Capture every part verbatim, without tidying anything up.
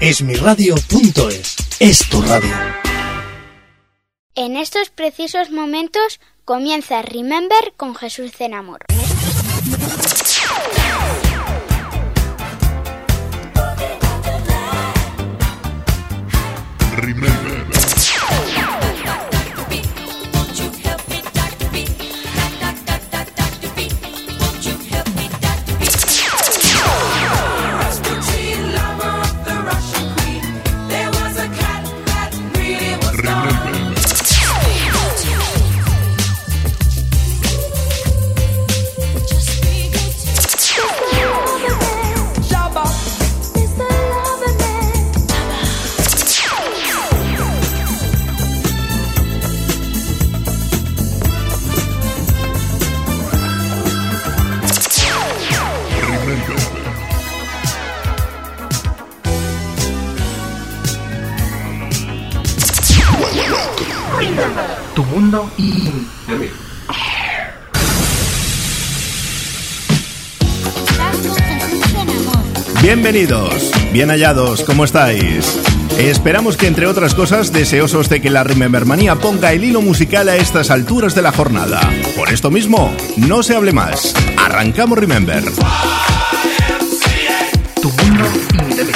Esmirradio.es, es tu radio. En estos precisos momentos comienza Remember con Jesús de Namor. Remember. Tu mundo y de mí. Bienvenidos, bien hallados, ¿cómo estáis? Esperamos que, entre otras cosas, deseosos de que la Remembermanía ponga el hilo musical a estas alturas de la jornada. Por esto mismo, no se hable más. Arrancamos Remember. Tu mundo y de mí.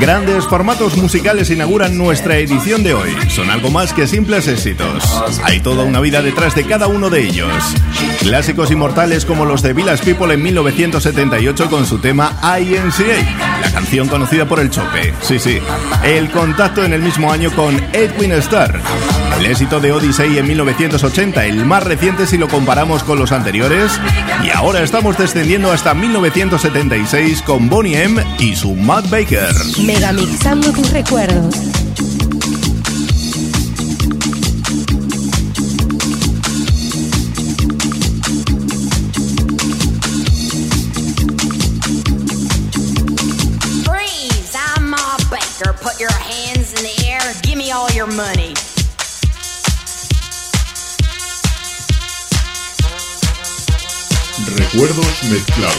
Grandes formatos musicales inauguran nuestra edición de hoy. Son algo más que simples éxitos. Hay toda una vida detrás de cada uno de ellos. Clásicos inmortales como los de Village People en mil novecientos setenta y ocho con su tema I N C A, la canción conocida por el chope. Sí, sí. El contacto en el mismo año con Edwin Starr. El éxito de Odyssey en mil novecientos ochenta, el más reciente si lo comparamos con los anteriores. Y ahora estamos descendiendo hasta mil novecientos setenta y seis con Boney M. y su Matt Baker. Megamixando tus recuerdos. Freeze, I'm Matt Baker. Put your hands in the air. Give me all your money. Recuerdos mezclados.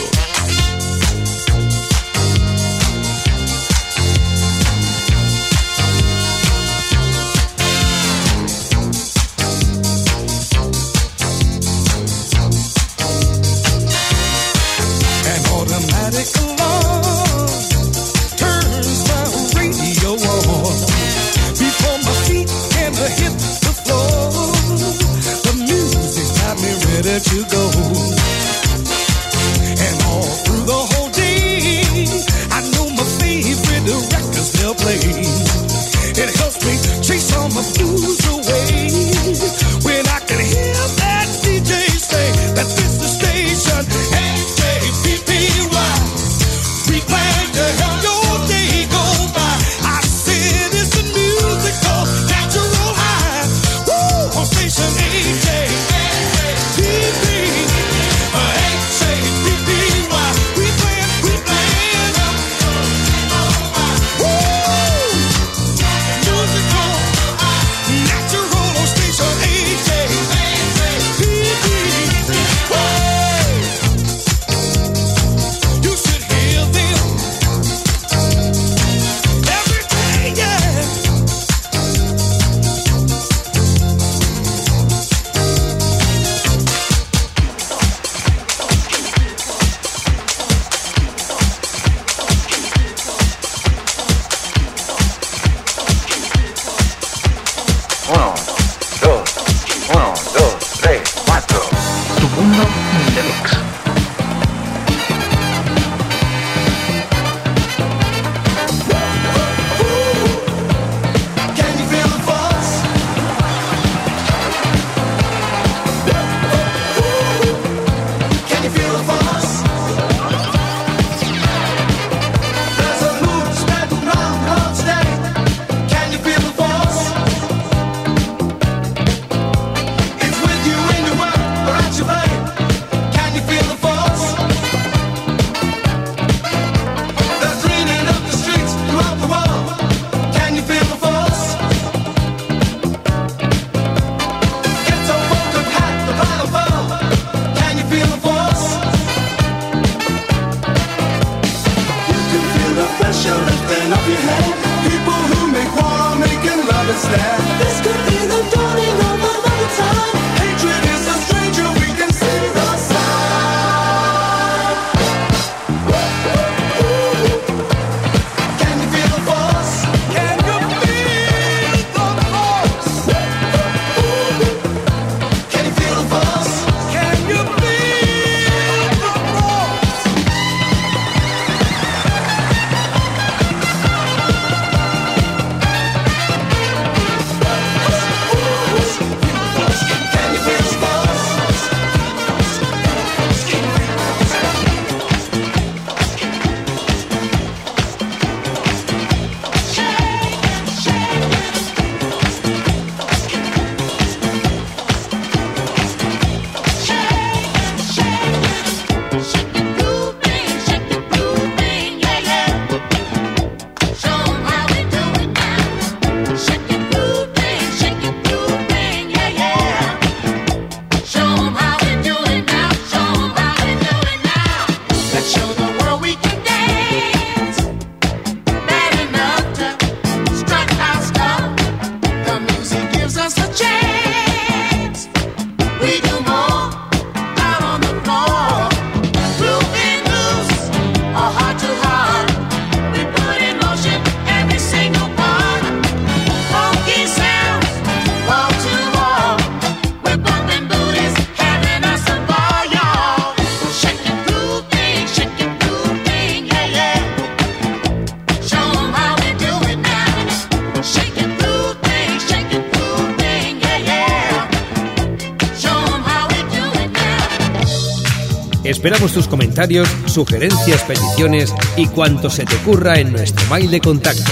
Esperamos tus comentarios, sugerencias, peticiones y cuanto se te ocurra en nuestro mail de contacto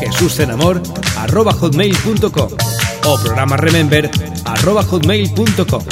jesusenamor arroba hotmail punto com o programaremember arroba hotmail punto com.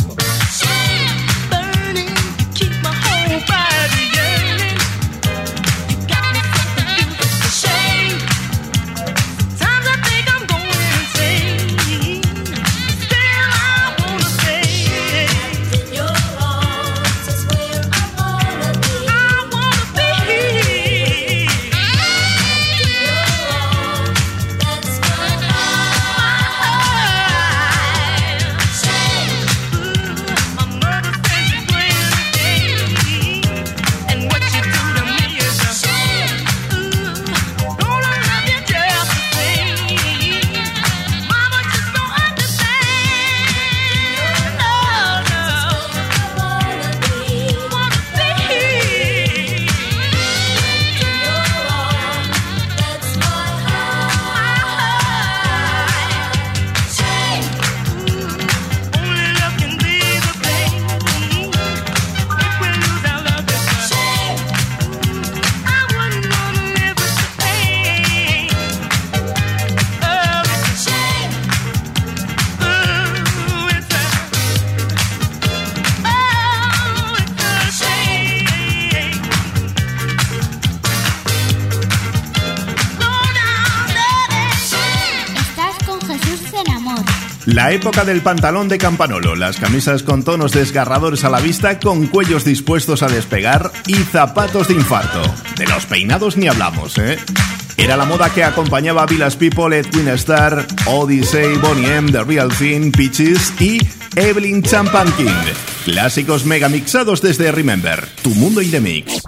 La época del pantalón de campanolo, las camisas con tonos desgarradores a la vista, con cuellos dispuestos a despegar y zapatos de infarto. De los peinados ni hablamos, ¿eh? Era la moda que acompañaba a Village People, Edwin Starr, Odyssey, Boney M., The Real Thing, Peaches y Evelyn Champagne King. Clásicos megamixados desde Remember, Tu Mundo in the Mix.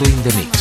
Mundo in the Mix.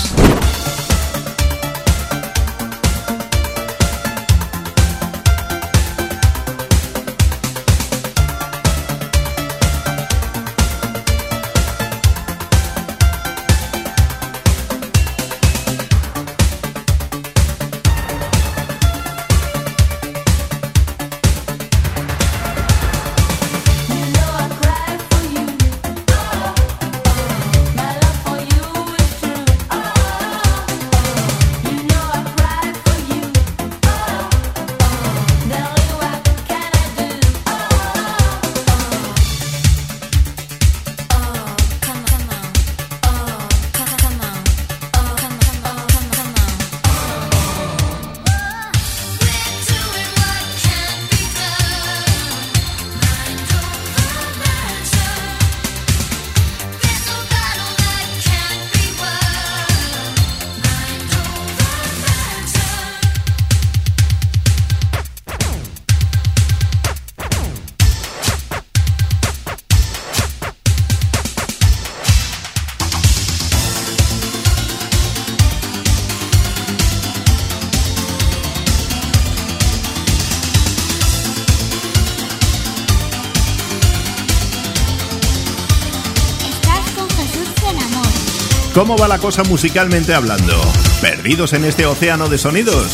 ¿Cómo va la cosa musicalmente hablando? ¿Perdidos en este océano de sonidos?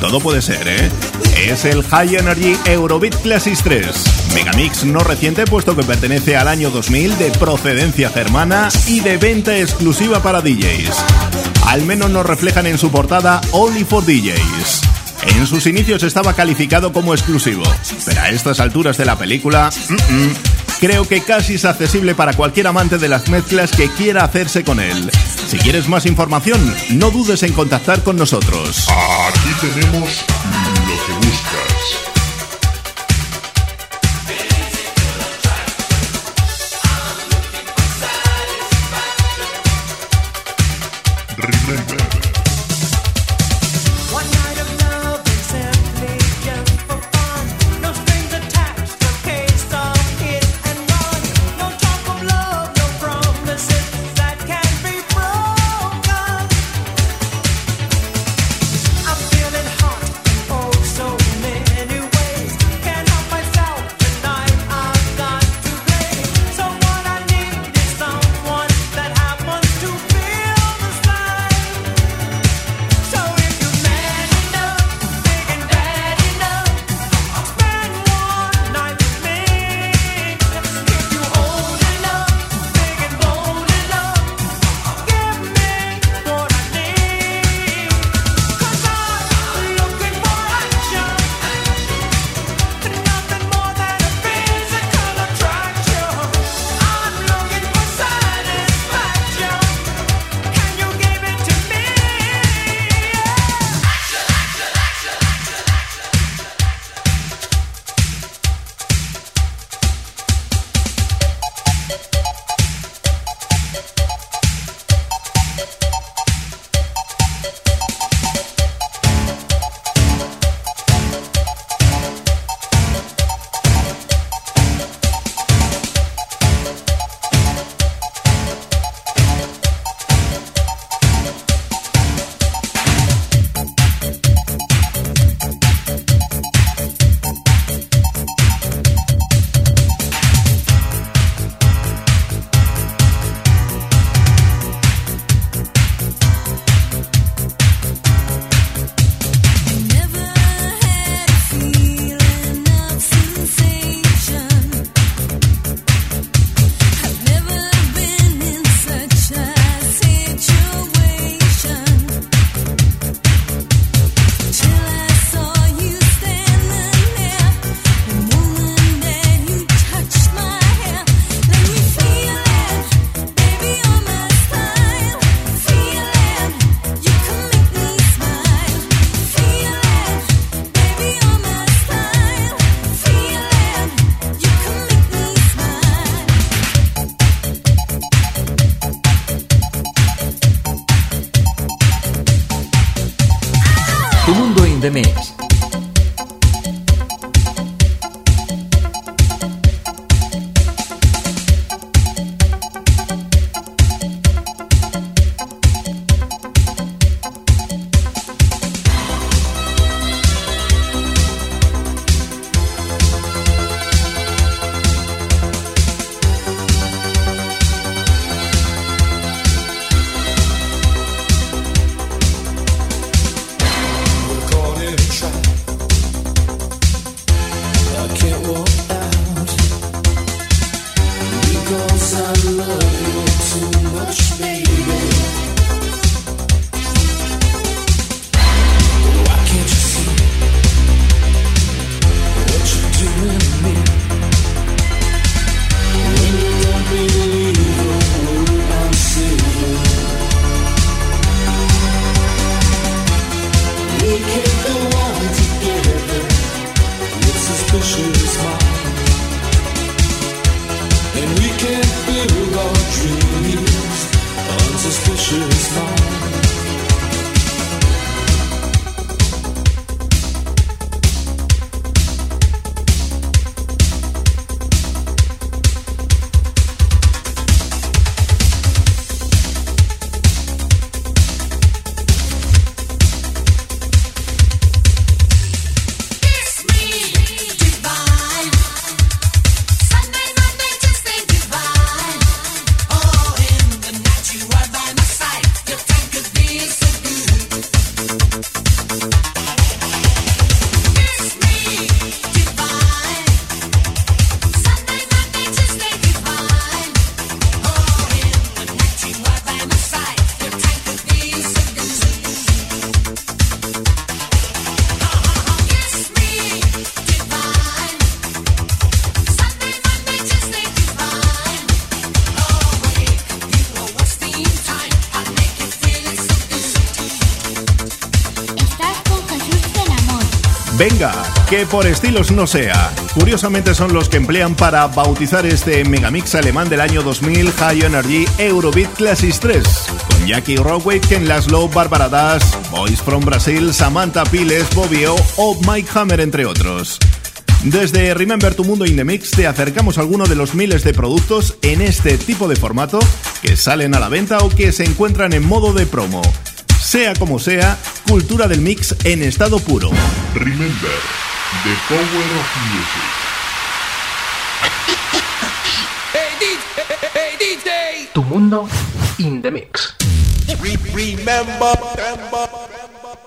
Todo puede ser, ¿eh? Es el High Energy Eurobeat Classics tres, megamix no reciente puesto que pertenece al año dos mil, de procedencia germana y de venta exclusiva para D Js. Al menos nos reflejan en su portada Only for D Js. En sus inicios estaba calificado como exclusivo, pero a estas alturas de la película... Mm-mm, creo que casi es accesible para cualquier amante de las mezclas que quiera hacerse con él. Si quieres más información, no dudes en contactar con nosotros. Aquí tenemos lo que buscas. The Mix. Venga, que por estilos no sea. Curiosamente son los que emplean para bautizar este megamix alemán del año dos mil, High Energy Eurobeat Classics tres, con Jackie Rowick, Ken Laszlo, Barbara Daz, Boys From Brazil, Samantha Piles, Bobby O o Mike Hammer, entre otros. Desde Remember Tu Mundo in the Mix te acercamos a alguno de los miles de productos en este tipo de formato que salen a la venta o que se encuentran en modo de promo. Sea como sea, cultura del mix en estado puro. Remember, the power of music. Hey D J, hey D J. Tu mundo in the mix. Re- remember, remember, remember.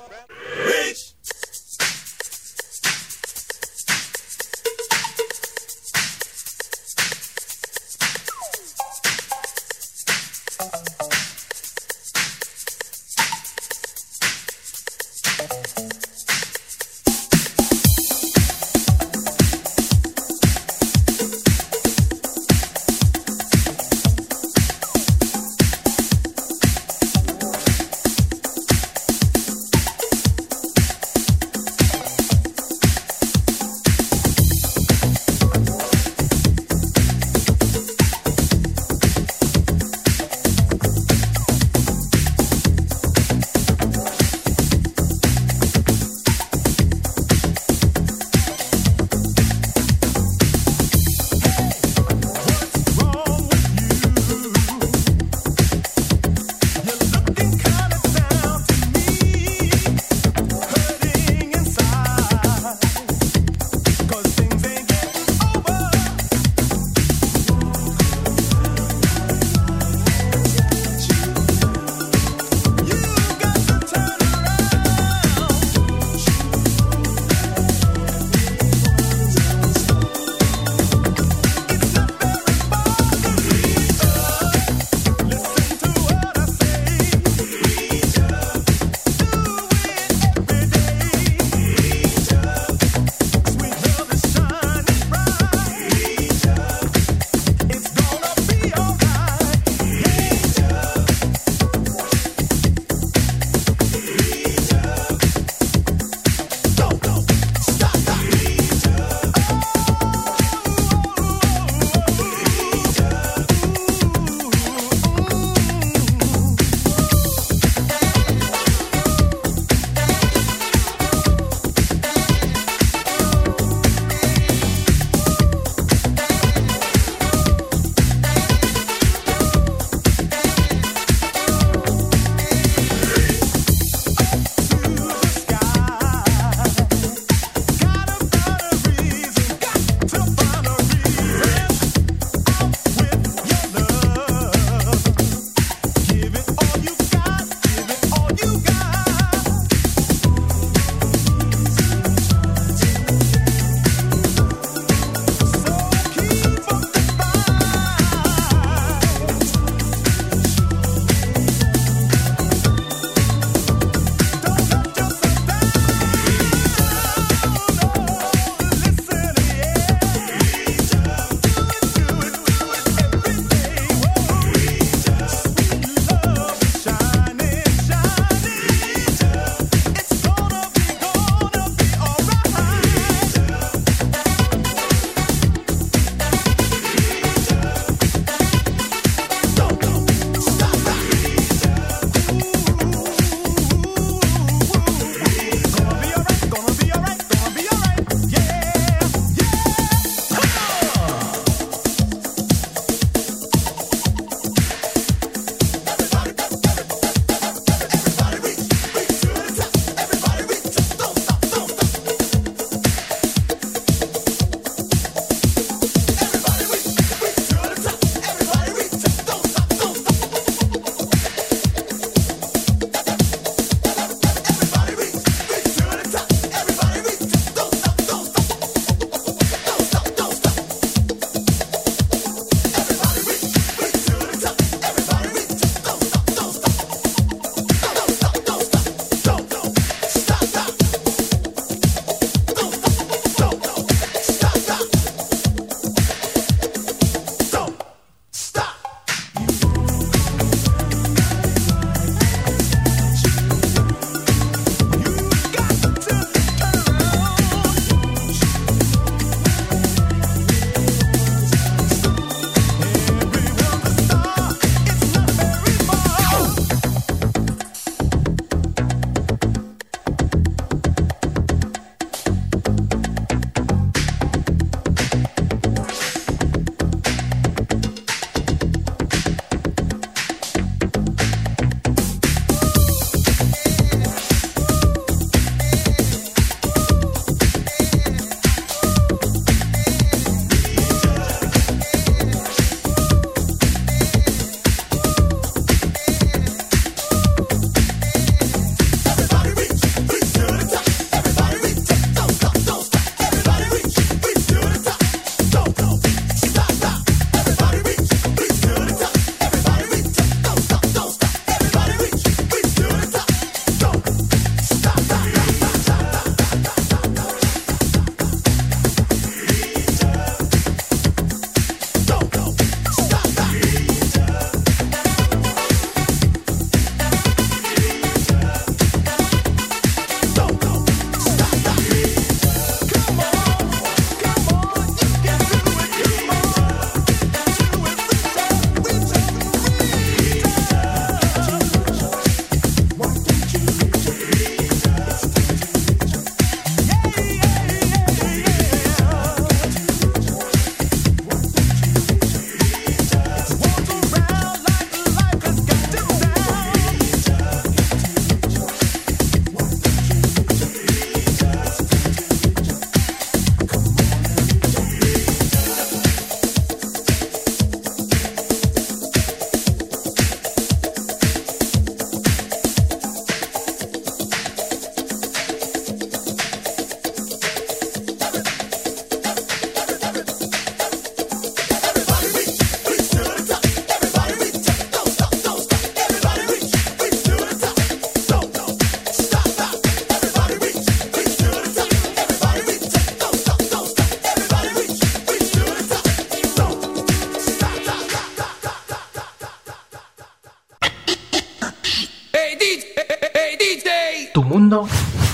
mundo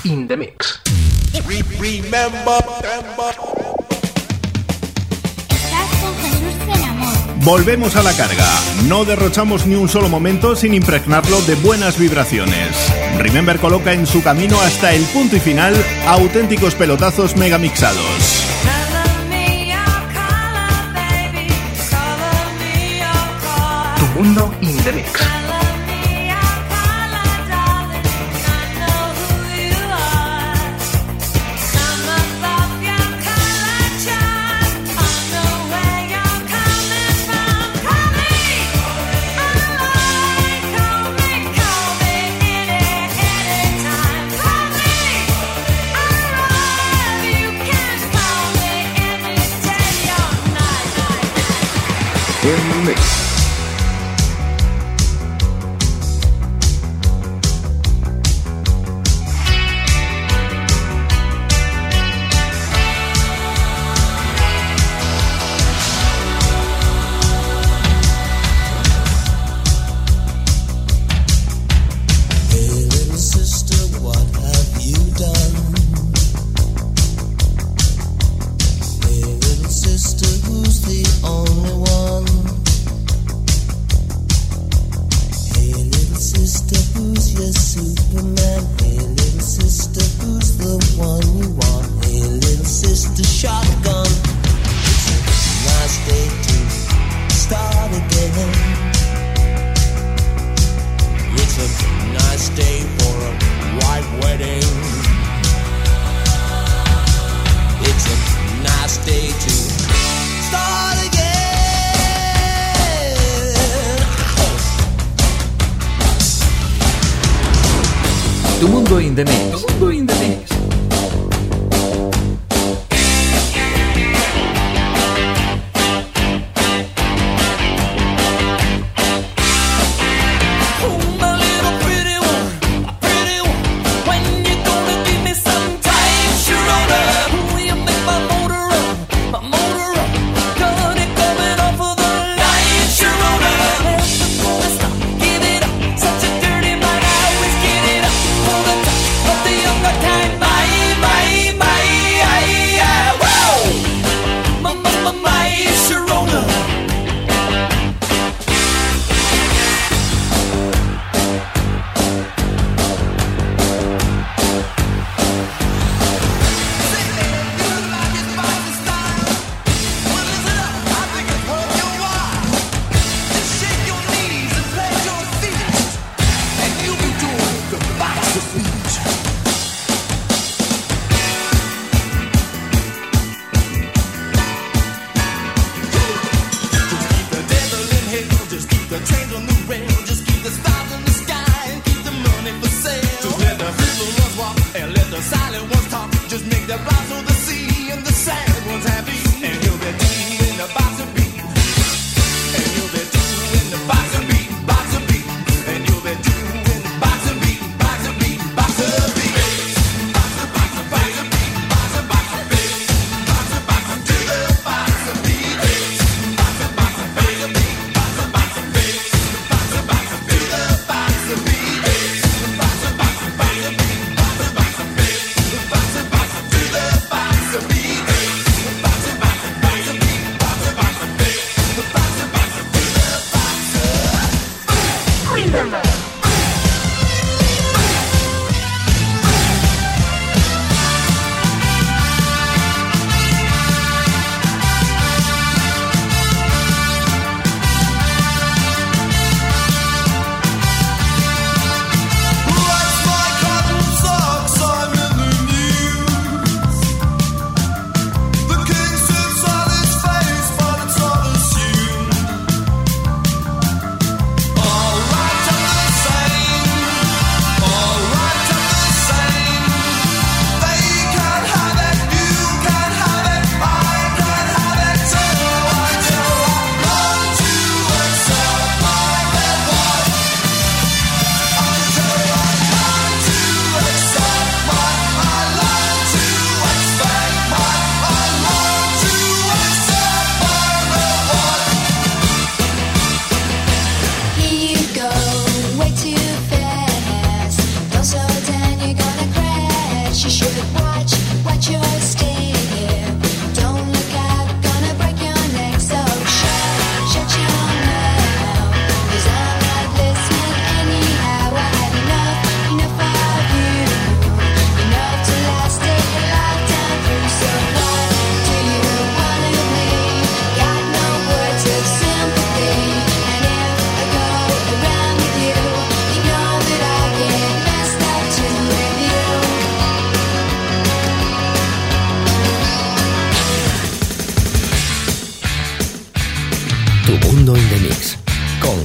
in the mix. Volvemos a la carga. No derrochamos ni un solo momento sin impregnarlo de buenas vibraciones. Remember coloca en su camino hasta el punto y final auténticos pelotazos megamixados. Tu mundo in the mix.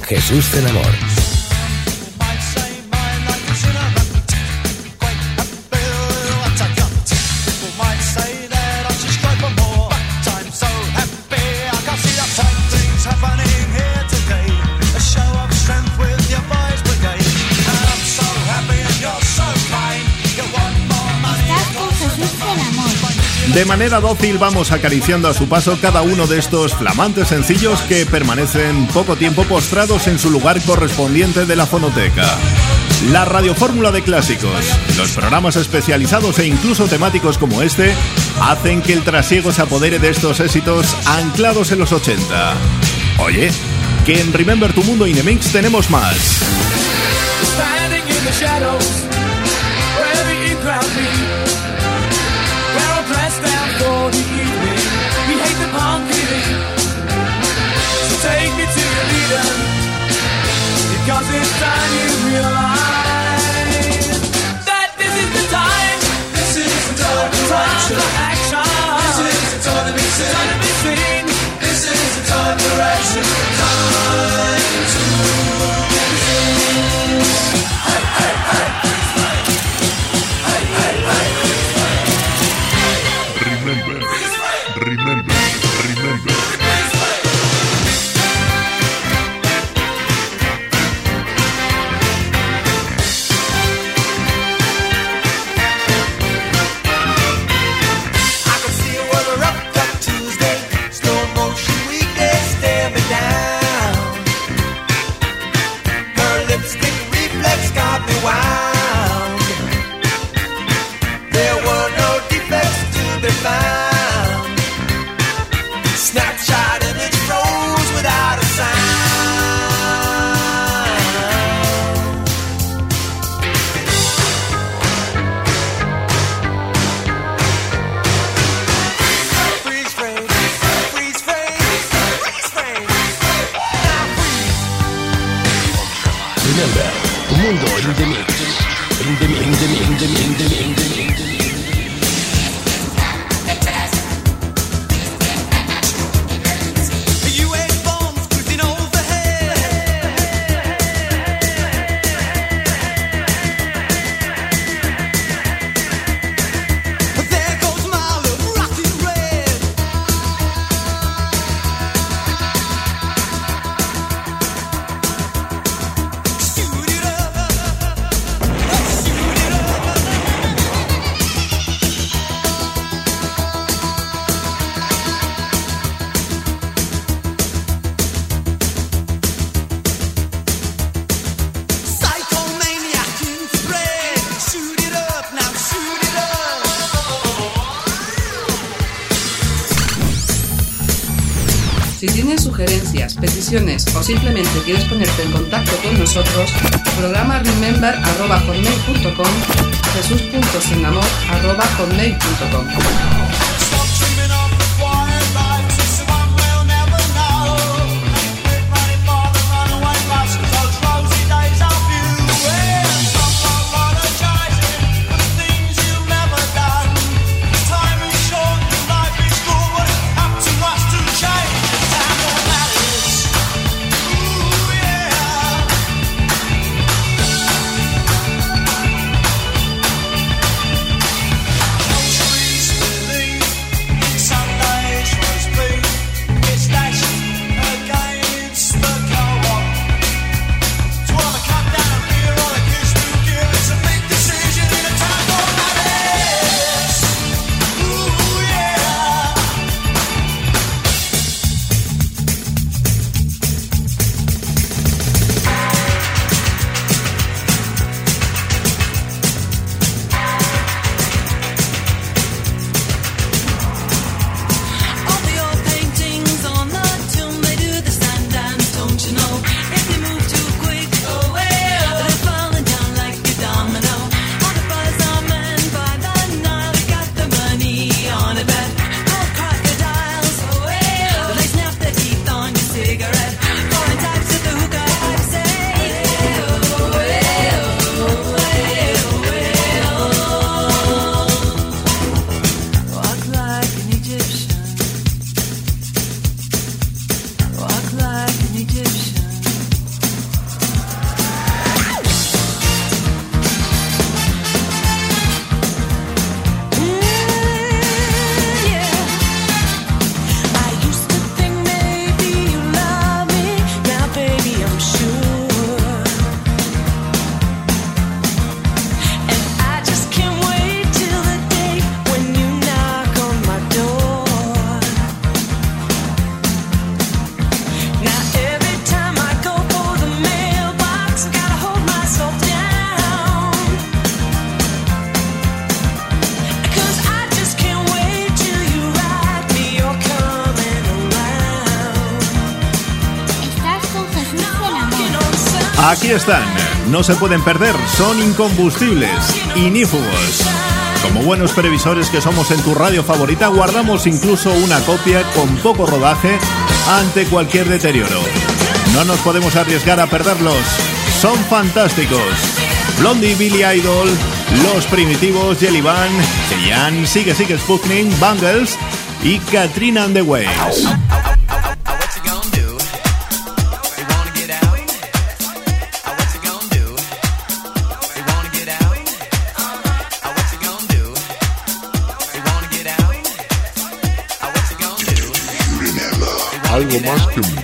Jesús del Amor. De manera dócil vamos acariciando a su paso cada uno de estos flamantes sencillos que permanecen poco tiempo postrados en su lugar correspondiente de la fonoteca. La radiofórmula de clásicos, los programas especializados e incluso temáticos como este, hacen que el trasiego se apodere de estos éxitos anclados en los ochenta. Oye, que en Remember Tu Mundo y Nemix tenemos más. Take me to your leader, because it's time you realize that this is the time. This is the time for action. This is the time to be seen. Time to be seen. This is the time for action. Time to move. Hey, hey, hey. Hey, hey, hey. Remember, remember, remember. O simplemente quieres ponerte en contacto con nosotros, programa remember arroba hotmail punto com, jesús punto senamor arroba hotmail punto com. Aquí están, no se pueden perder, son incombustibles, inífugos. Como buenos previsores que somos en tu radio favorita, guardamos incluso una copia con poco rodaje ante cualquier deterioro. No nos podemos arriesgar a perderlos, son fantásticos. Blondie, Billy Idol, Los Primitivos, Jellybean, The Jam, Sigue Sigue Sputnik, Bangles y Katrina and the Waves. Algo más que música.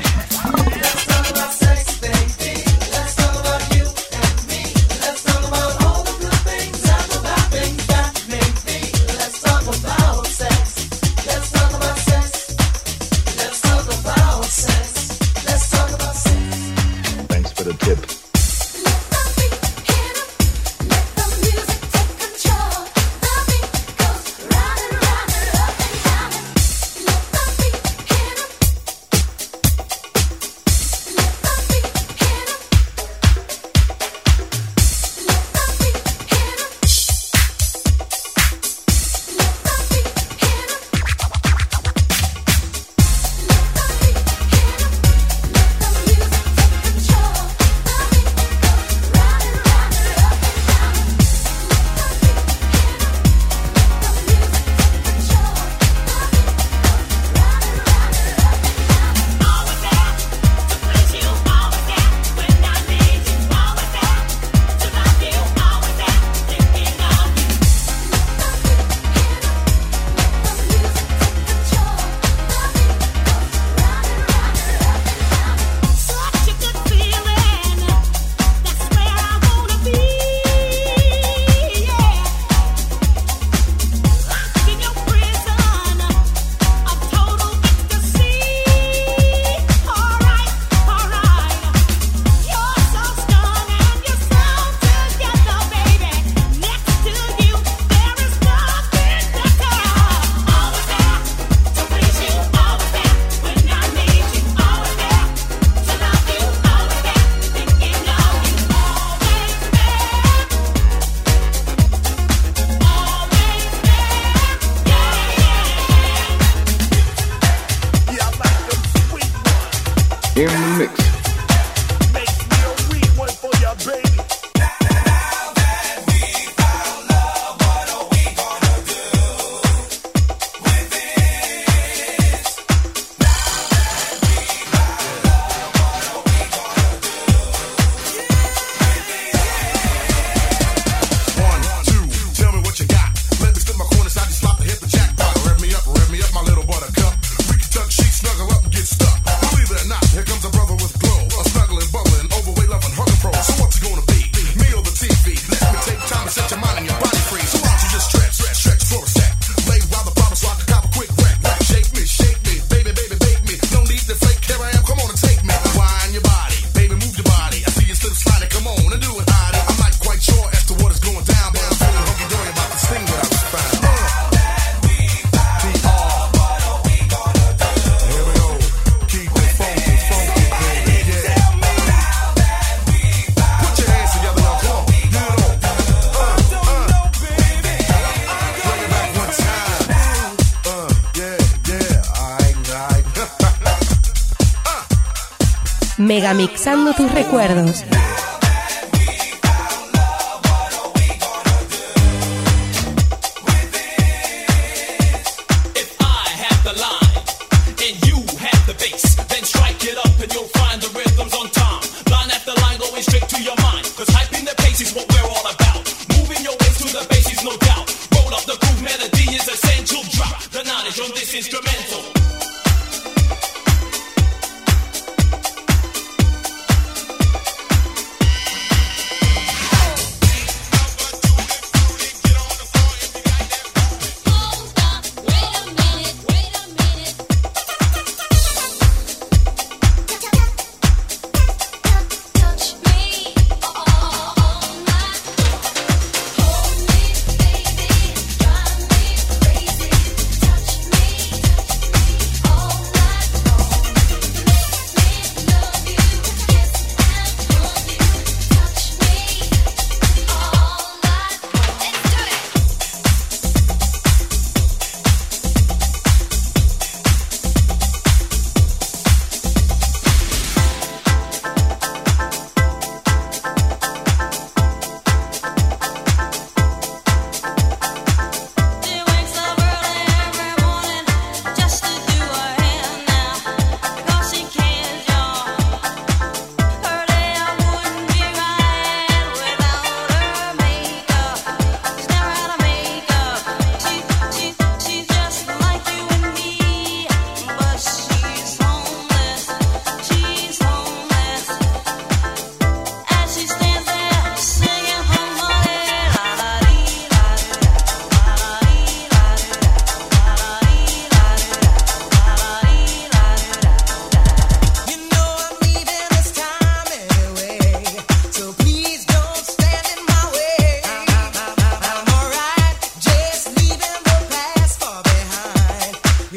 Megamixando tus recuerdos.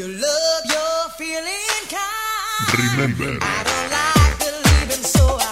your love, you're feeling kind. Remember. I don't like the leaving, so I.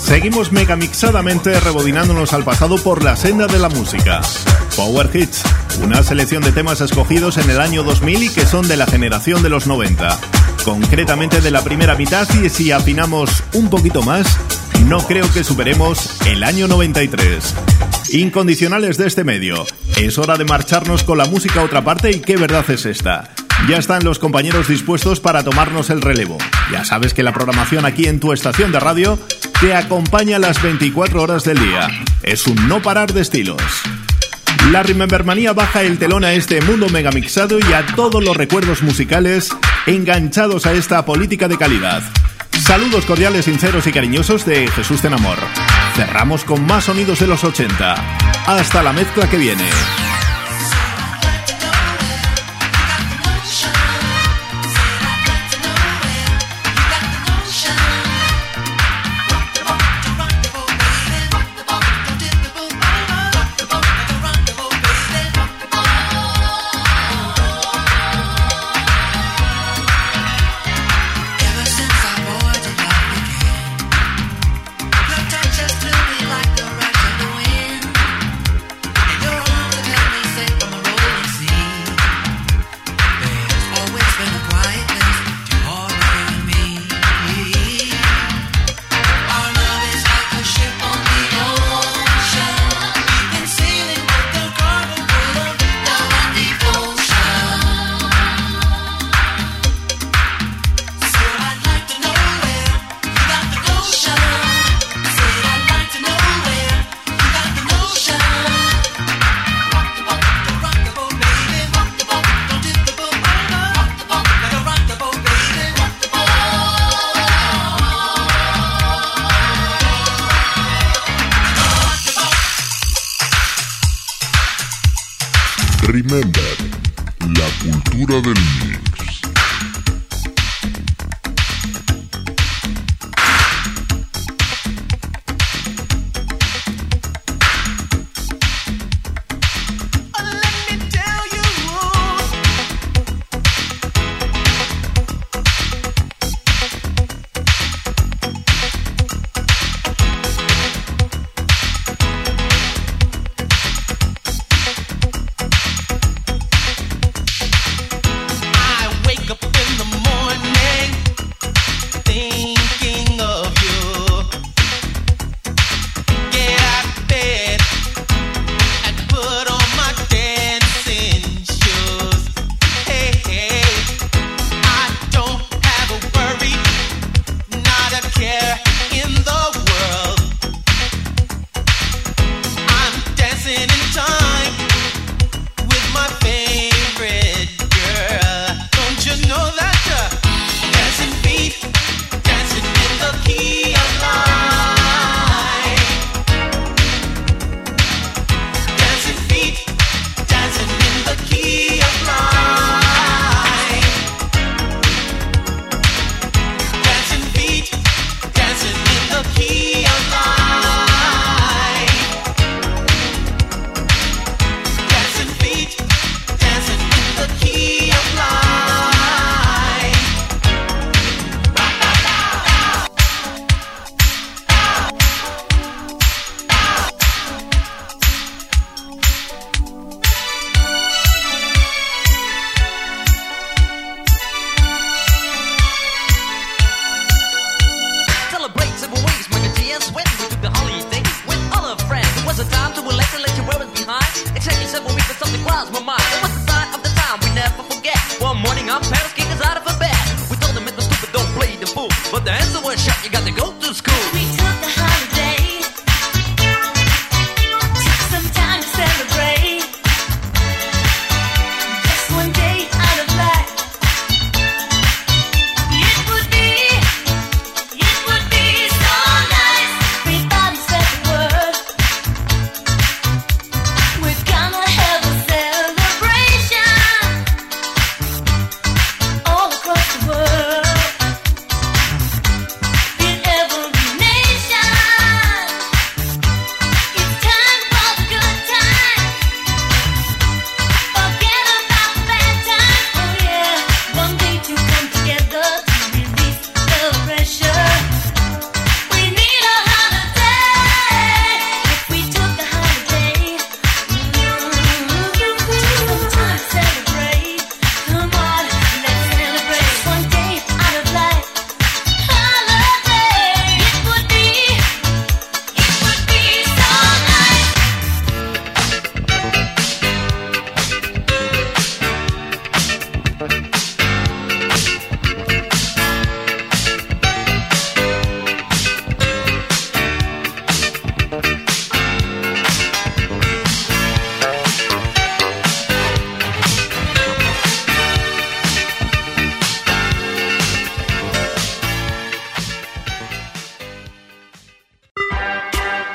Seguimos megamixadamente rebobinándonos al pasado por la senda de la música. Power Hits, una selección de temas escogidos en el año dos mil y que son de la generación de los noventa. Concretamente de la primera mitad, y si afinamos un poquito más, no creo que superemos el año noventa y tres. Incondicionales de este medio. Es hora de marcharnos con la música a otra parte, y qué verdad es esta. Ya están los compañeros dispuestos para tomarnos el relevo. Ya sabes que la programación aquí en tu estación de radio te acompaña las veinticuatro horas del día. Es un no parar de estilos. La Remembermanía baja el telón a este mundo megamixado y a todos los recuerdos musicales enganchados a esta política de calidad. Saludos cordiales, sinceros y cariñosos de Jesús Tenamor. Cerramos con más sonidos de los ochenta. Hasta la mezcla que viene. Remember, la cultura del mix.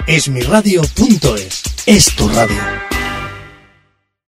Esmirradio punto es, es tu radio.